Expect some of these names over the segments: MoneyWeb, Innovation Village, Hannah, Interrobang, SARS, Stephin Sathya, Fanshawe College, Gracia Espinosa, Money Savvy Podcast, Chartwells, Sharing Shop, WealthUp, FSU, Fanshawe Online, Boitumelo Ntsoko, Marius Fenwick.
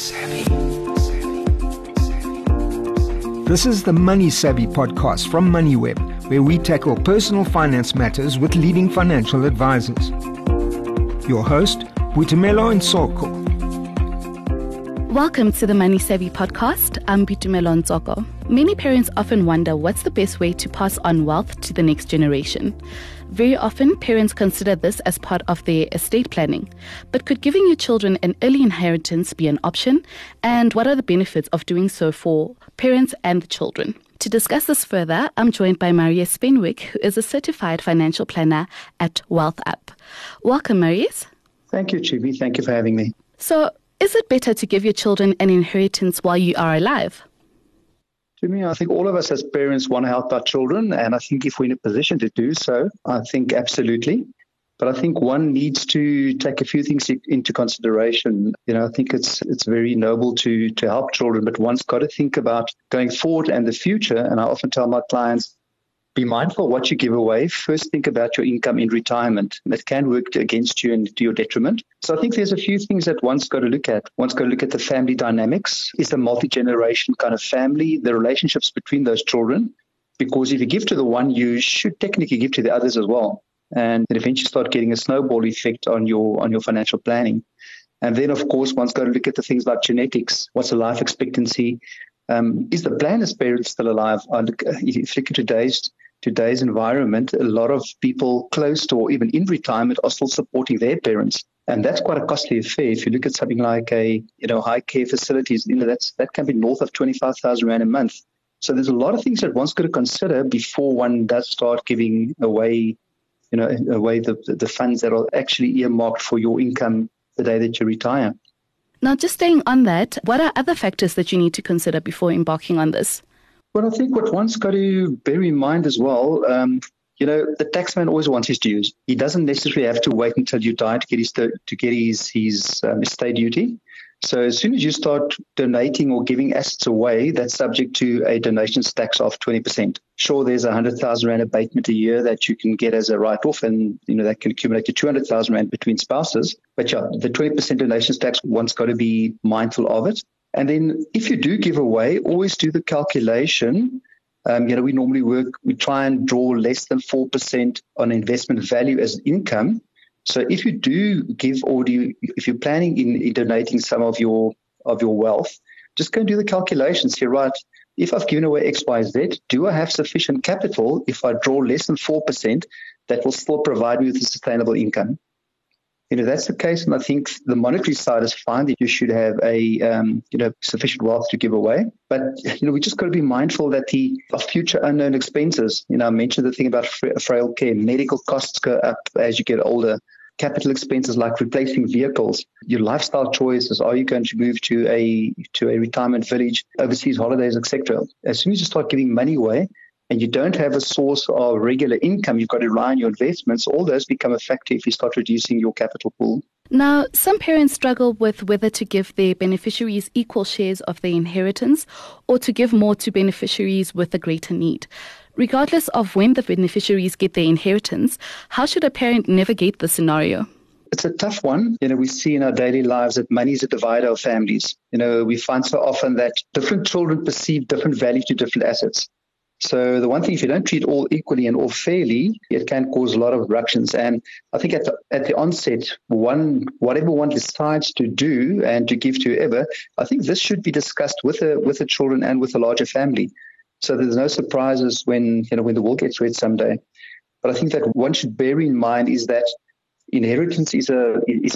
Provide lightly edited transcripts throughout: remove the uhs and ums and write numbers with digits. Savvy. This is the Money Savvy Podcast from MoneyWeb, where we tackle personal finance matters with leading financial advisors. Your host, Boitumelo Ntsoko. Welcome to the Money Savvy Podcast. I'm Boitumelo Ntsoko. Many parents often wonder what's the best way to pass on wealth to the next generation. Very often, parents consider this as part of their estate planning. But could giving your children an early inheritance be an option? And what are the benefits of doing so for parents and the children? To discuss this further, I'm joined by Marius Fenwick, who is a certified financial planner at WealthUp. Welcome, Marius. Thank you, Chibi. Thank you for having me. So, is it better to give your children an inheritance while you are alive? To me, I think all of us as parents want to help our children, and I think if we're in a position to do so, I think absolutely. But I think one needs to take a few things into consideration. You know, I think it's very noble to help children, but one's got to think about going forward and the future. And I often tell my clients, be mindful of what you give away. First, think about your income in retirement. That can work against you and to your detriment. So I think there's a few things that one's got to look at. One's got to look at the family dynamics. Is a multi-generation kind of family, the relationships between those children? Because if you give to the one, you should technically give to the others as well. And it eventually start getting a snowball effect on your financial planning. And then, of course, one's got to look at the things like genetics. What's the life expectancy? Is the planner's parents still alive? If you look at today's environment, a lot of people close to or even in retirement are still supporting their parents. And that's quite a costly affair. If you look at something like high care facilities, that can be north of 25,000 rand a month. So there's a lot of things that one's got to consider before one does start giving away the funds that are actually earmarked for your income the day that you retire. Now, just staying on that, what are other factors that you need to consider before embarking on this? Well, I think what one's got to bear in mind as well, the taxman always wants his dues. He doesn't necessarily have to wait until you die to get his estate duty. So as soon as you start donating or giving assets away, that's subject to a donations tax of 20%. Sure, there's 100,000 rand abatement a year that you can get as a write-off, and that can accumulate to 200,000 rand between spouses. But yeah, the 20% donations tax, one's got to be mindful of it. And then if you do give away, always do the calculation. We normally we try and draw less than 4% on investment value as income. So if you do give if you're planning in donating some of your wealth, just go and do the calculations here, right? If I've given away X, Y, Z, do I have sufficient capital if I draw less than 4% that will still provide me with a sustainable income? If that's the case, and I think the monetary side is fine, that you should have a sufficient wealth to give away. But we just got to be mindful that of future unknown expenses. I mentioned the thing about frail care. Medical costs go up as you get older. Capital expenses like replacing vehicles, your lifestyle choices. Are you going to move to a retirement village, overseas holidays, etc.? As soon as you start giving money away, and you don't have a source of regular income, you've got to rely on your investments. All those become a factor if you start reducing your capital pool. Now, some parents struggle with whether to give their beneficiaries equal shares of their inheritance or to give more to beneficiaries with a greater need. Regardless of when the beneficiaries get their inheritance, how should a parent navigate the scenario? It's a tough one. We see in our daily lives that money is a divider of families. We find so often that different children perceive different value to different assets. So the one thing, if you don't treat all equally and all fairly, it can cause a lot of ructions. And I think at the onset, whatever one decides to do and to give to whoever, I think this should be discussed with the children and with the larger family. So there's no surprises when the will gets read someday. But I think that one should bear in mind is that inheritance is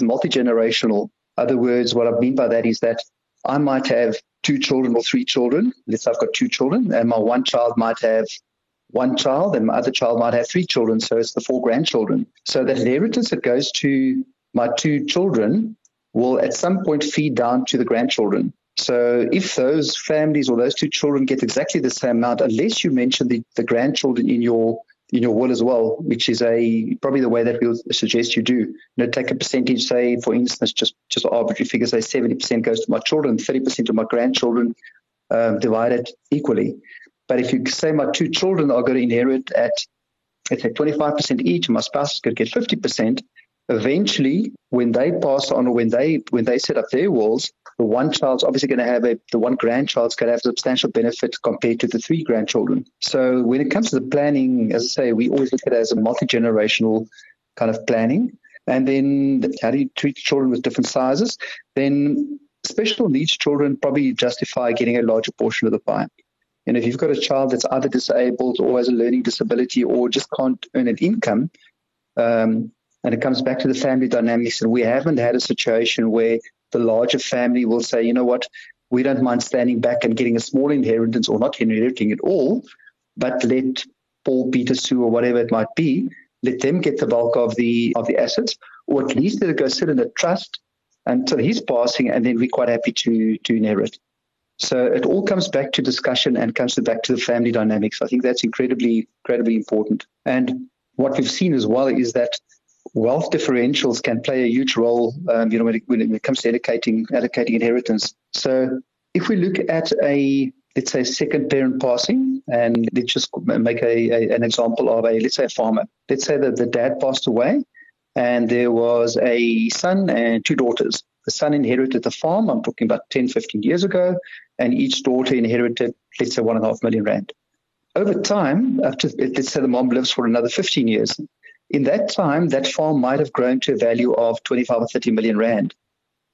multi-generational. In other words, what I mean by that is that I might have two children or three children. Let's say I've got two children, and my one child might have one child, and my other child might have three children. So it's the four grandchildren. So that inheritance that goes to my two children will at some point feed down to the grandchildren. So if those families or those two children get exactly the same amount, unless you mention the grandchildren in your will as well, which is probably the way that we would suggest you do. Take a percentage, say, for instance, just arbitrary figures, say 70% goes to my children, 30% to my grandchildren, divided equally. But if you say my two children are going to inherit at, let's say, 25% each, and my spouse is going to get 50%, eventually, when they pass on, or when they set up their wills, the one child's obviously going to have the one grandchild's going to have substantial benefit compared to the three grandchildren. So when it comes to the planning, as I say, we always look at it as a multi-generational kind of planning. And then how do you treat children with different sizes? Then special needs children probably justify getting a larger portion of the pie. And if you've got a child that's either disabled or has a learning disability or just can't earn an income, and it comes back to the family dynamics, and we haven't had a situation where the larger family will say, you know what, we don't mind standing back and getting a small inheritance or not inheriting at all, but let Paul, Peter, Sue, or whatever it might be, let them get the bulk of the assets, or at least let it go sit in a trust until he's passing, and then we're quite happy to inherit. So it all comes back to discussion and comes back to the family dynamics. I think that's incredibly, incredibly important. And what we've seen as well is that wealth differentials can play a huge role, when it comes to allocating inheritance. So if we look at let's say second parent passing, and let's just make an example of let's say a farmer. Let's say that the dad passed away, and there was a son and two daughters. The son inherited the farm, I'm talking about 10, 15 years ago, and each daughter inherited, let's say, 1.5 million rand. Over time, after, let's say the mom lives for another 15 years. In that time, that farm might have grown to a value of 25 or 30 million rand.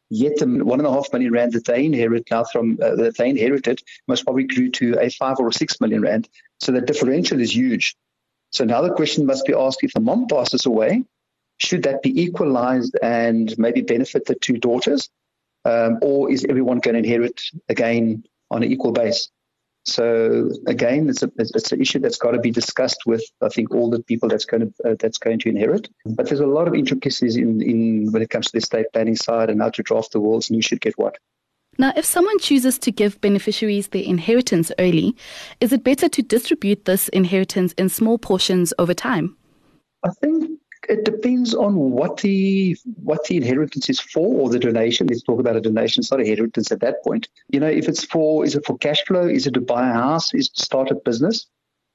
Yet the 1.5 million rand that they inherit now that they inherited most probably grew to a 5 or 6 million rand. So the differential is huge. So now the question must be asked, if the mom passes away, should that be equalized and maybe benefit the two daughters? Or is everyone going to inherit again on an equal base? So again, it's an issue that's got to be discussed with, I think, all the people that's going to inherit. But there's a lot of intricacies in when it comes to the estate planning side and how to draft the wills and who should get what. Now, if someone chooses to give beneficiaries their inheritance early, is it better to distribute this inheritance in small portions over time? I think it depends on what the inheritance is for, or the donation. Let's talk about a donation, it's not a inheritance at that point. You know, if it's for, is it for cash flow? Is it to buy a house? Is it to start a business?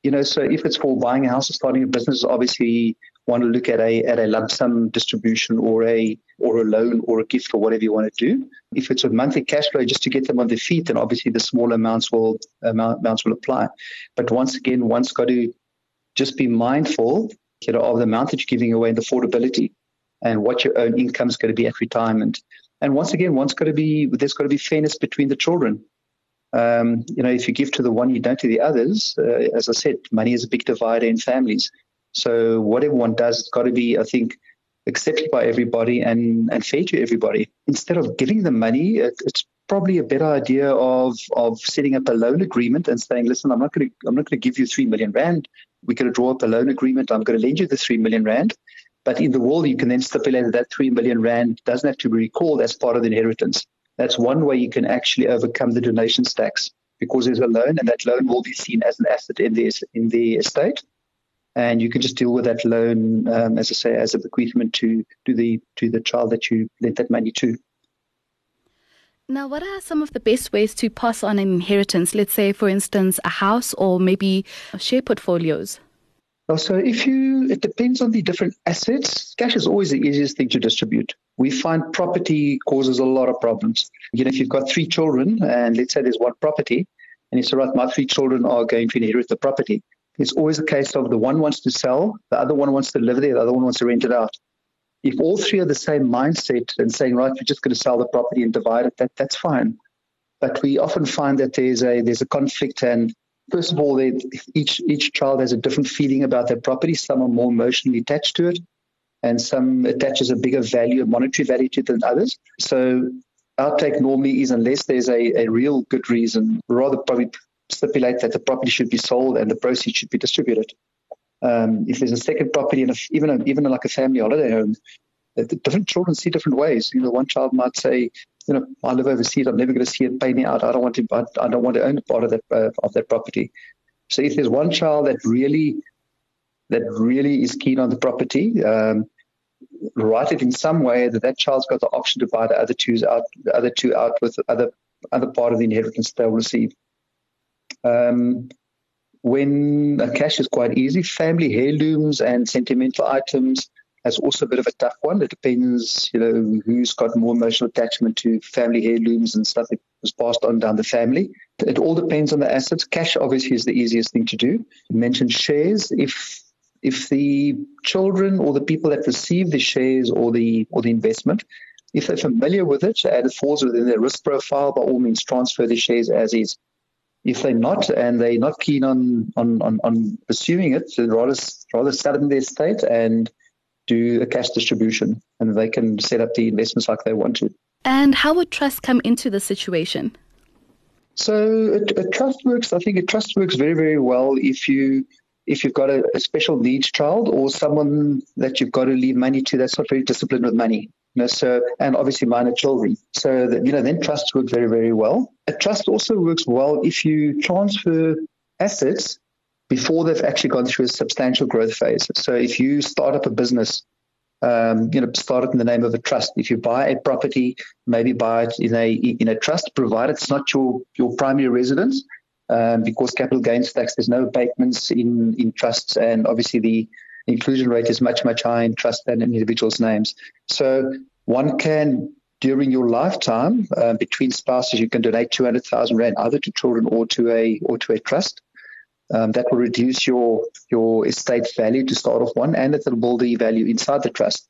You know, so if it's for buying a house or starting a business, obviously want to look at a lump sum distribution or a loan or a gift or whatever you want to do. If it's a monthly cash flow just to get them on their feet, then obviously the small amounts will apply. But once got to just be mindful, you know, of the amount that you're giving away and the affordability and what your own income is going to be at retirement. And there's got to be fairness between the children. If you give to the one, you don't to the others. As I said, money is a big divider in families. So whatever one does, it's got to be, I think, accepted by everybody and fair to everybody. Instead of giving them money, it's probably a better idea of setting up a loan agreement and saying, listen, I'm not going to give you 3 million rand. We're going to draw up a loan agreement. I'm going to lend you the 3 million rand. But in the will, you can then stipulate that 3 million rand doesn't have to be recalled as part of the inheritance. That's one way you can actually overcome the donation tax, because there's a loan, and that loan will be seen as an asset in the estate. And you can just deal with that loan, as I say, as a bequeathment to the child that you lent that money to. Now, what are some of the best ways to pass on an inheritance? Let's say, for instance, a house or maybe share portfolios. So it depends on the different assets. Cash is always the easiest thing to distribute. We find property causes a lot of problems. You know, if you've got three children and let's say there's one property and it's all right, my three children are going to inherit the property. It's always a case of the one wants to sell, the other one wants to live there, the other one wants to rent it out. If all three are the same mindset and saying, right, we're just going to sell the property and divide it, that's fine. But we often find that there's a conflict. And first of all, each child has a different feeling about their property. Some are more emotionally attached to it, and some attaches a bigger value, a monetary value to it than others. So our take normally is, unless there's a real good reason, rather probably stipulate that the property should be sold and the proceeds should be distributed. If there's a second property, and even like a family holiday home, the different children see different ways. You know, one child might say, you know, I live overseas, I'm never going to see it pay me out. I don't want to own a part of that property. So if there's one child that really is keen on the property, write it in some way that child's got the option to buy the other two out with other part of the inheritance they'll receive. When cash is quite easy, family heirlooms and sentimental items That's also a bit of a tough one. It depends, you know, who's got more emotional attachment to family heirlooms and stuff that was passed on down the family. It all depends on the assets. Cash obviously is the easiest thing to do. You mentioned shares. If the children or the people that receive the shares or the investment, if they're familiar with it and it falls within their risk profile, by all means transfer the shares as is. If they're not and they're not keen on pursuing it, then rather sell in their estate and do a cash distribution, and they can set up the investments like they want to. And how would trust come into the situation? So a trust works, I think a trust works very, very well if you've got a special needs child or someone that you've got to leave money to that's not very disciplined with money. You know, and obviously minor children. So that, you know, then trusts work very, very well. A trust also works well if you transfer assets before they've actually gone through a substantial growth phase. So if you start up a business, start it in the name of a trust. If you buy a property, maybe buy it in a trust, provided it's not your primary residence, because capital gains tax, there's no abatements in trusts, and obviously the inclusion rate is much, much higher in trust than in individuals' names. So one can, during your lifetime, between spouses, you can donate 200,000 Rand either to children or to a trust. That will reduce your estate value to start off one, and it will build the value inside the trust.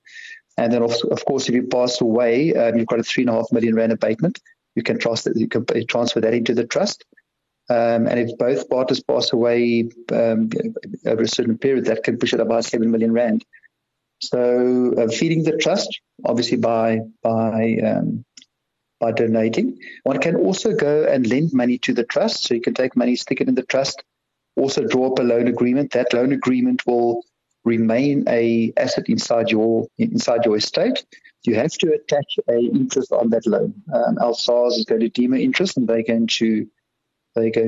And then, of course, if you pass away, you've got a 3.5 million Rand abatement. You can transfer that into the trust. And if both partners pass away over a certain period, that can push it up by 7 million Rand. So feeding the trust, obviously by donating. One can also go and lend money to the trust. So you can take money, stick it in the trust, also draw up a loan agreement. That loan agreement will remain an asset inside your estate. You have to attach an interest on that loan. SARS is going to deem an interest, and they're going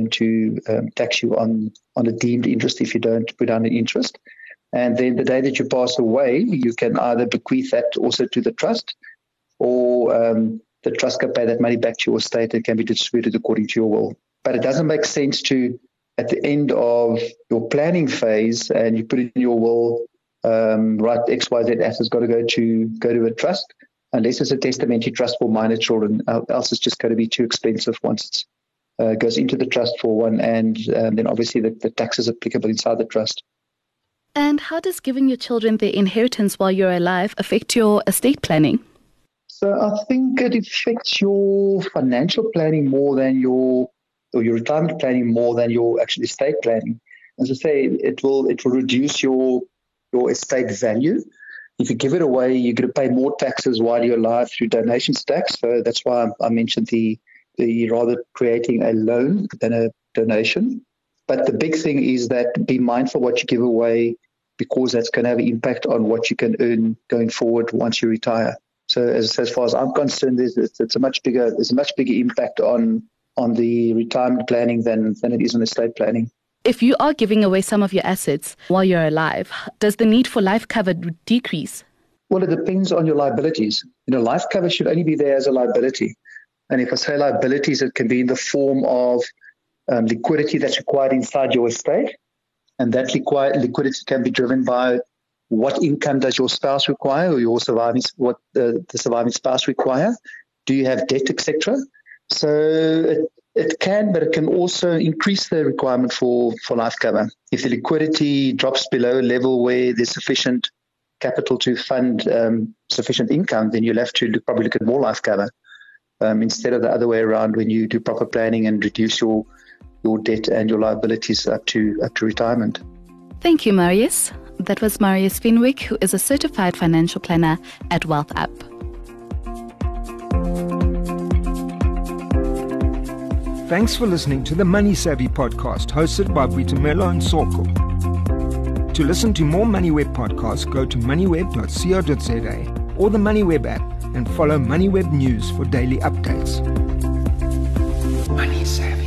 to tax you on a deemed interest if you don't put down an interest. And then the day that you pass away, you can either bequeath that also to the trust, or the trust can pay that money back to your estate and can be distributed according to your will. But it doesn't make sense to, at the end of your planning phase, and you put it in your will, right, XYZ asset's got to go to a trust, unless it's a testamentary trust for minor children. Else it's just going to be too expensive once it's goes into the trust for one, and then obviously the tax is applicable inside the trust. And how does giving your children their inheritance while you're alive affect your estate planning? So I think it affects your financial planning more than your retirement planning more than your actual estate planning. As I say, it will reduce your estate value. If you give it away, you're going to pay more taxes while you're alive through donations tax. So that's why I mentioned the rather creating a loan than a donation. But the big thing is that be mindful what you give away, because that's going to have an impact on what you can earn going forward once you retire. So as far as I'm concerned, there's a much bigger impact on the retirement planning than it is on estate planning. If you are giving away some of your assets while you're alive, does the need for life cover decrease? Well, it depends on your liabilities. You know, life cover should only be there as a liability. And if I say liabilities, it can be in the form of liquidity that's required inside your estate. And that liquidity can be driven by what income does your spouse require, or the surviving spouse require. Do you have debt, etc.? So it can, but it can also increase the requirement for life cover. If the liquidity drops below a level where there's sufficient capital to fund sufficient income, then you'll have to probably look at more life cover. Instead of the other way around, when you do proper planning and reduce your debt and your liabilities up to retirement. Thank you, Marius. That was Marius Fenwick, who is a certified financial planner at WealthUp. Thanks for listening to the Money Savvy Podcast, hosted by Boitumelo Ntsoko. To listen to more MoneyWeb podcasts, go to moneyweb.co.za or the MoneyWeb app, and follow MoneyWeb News for daily updates. Money Savvy.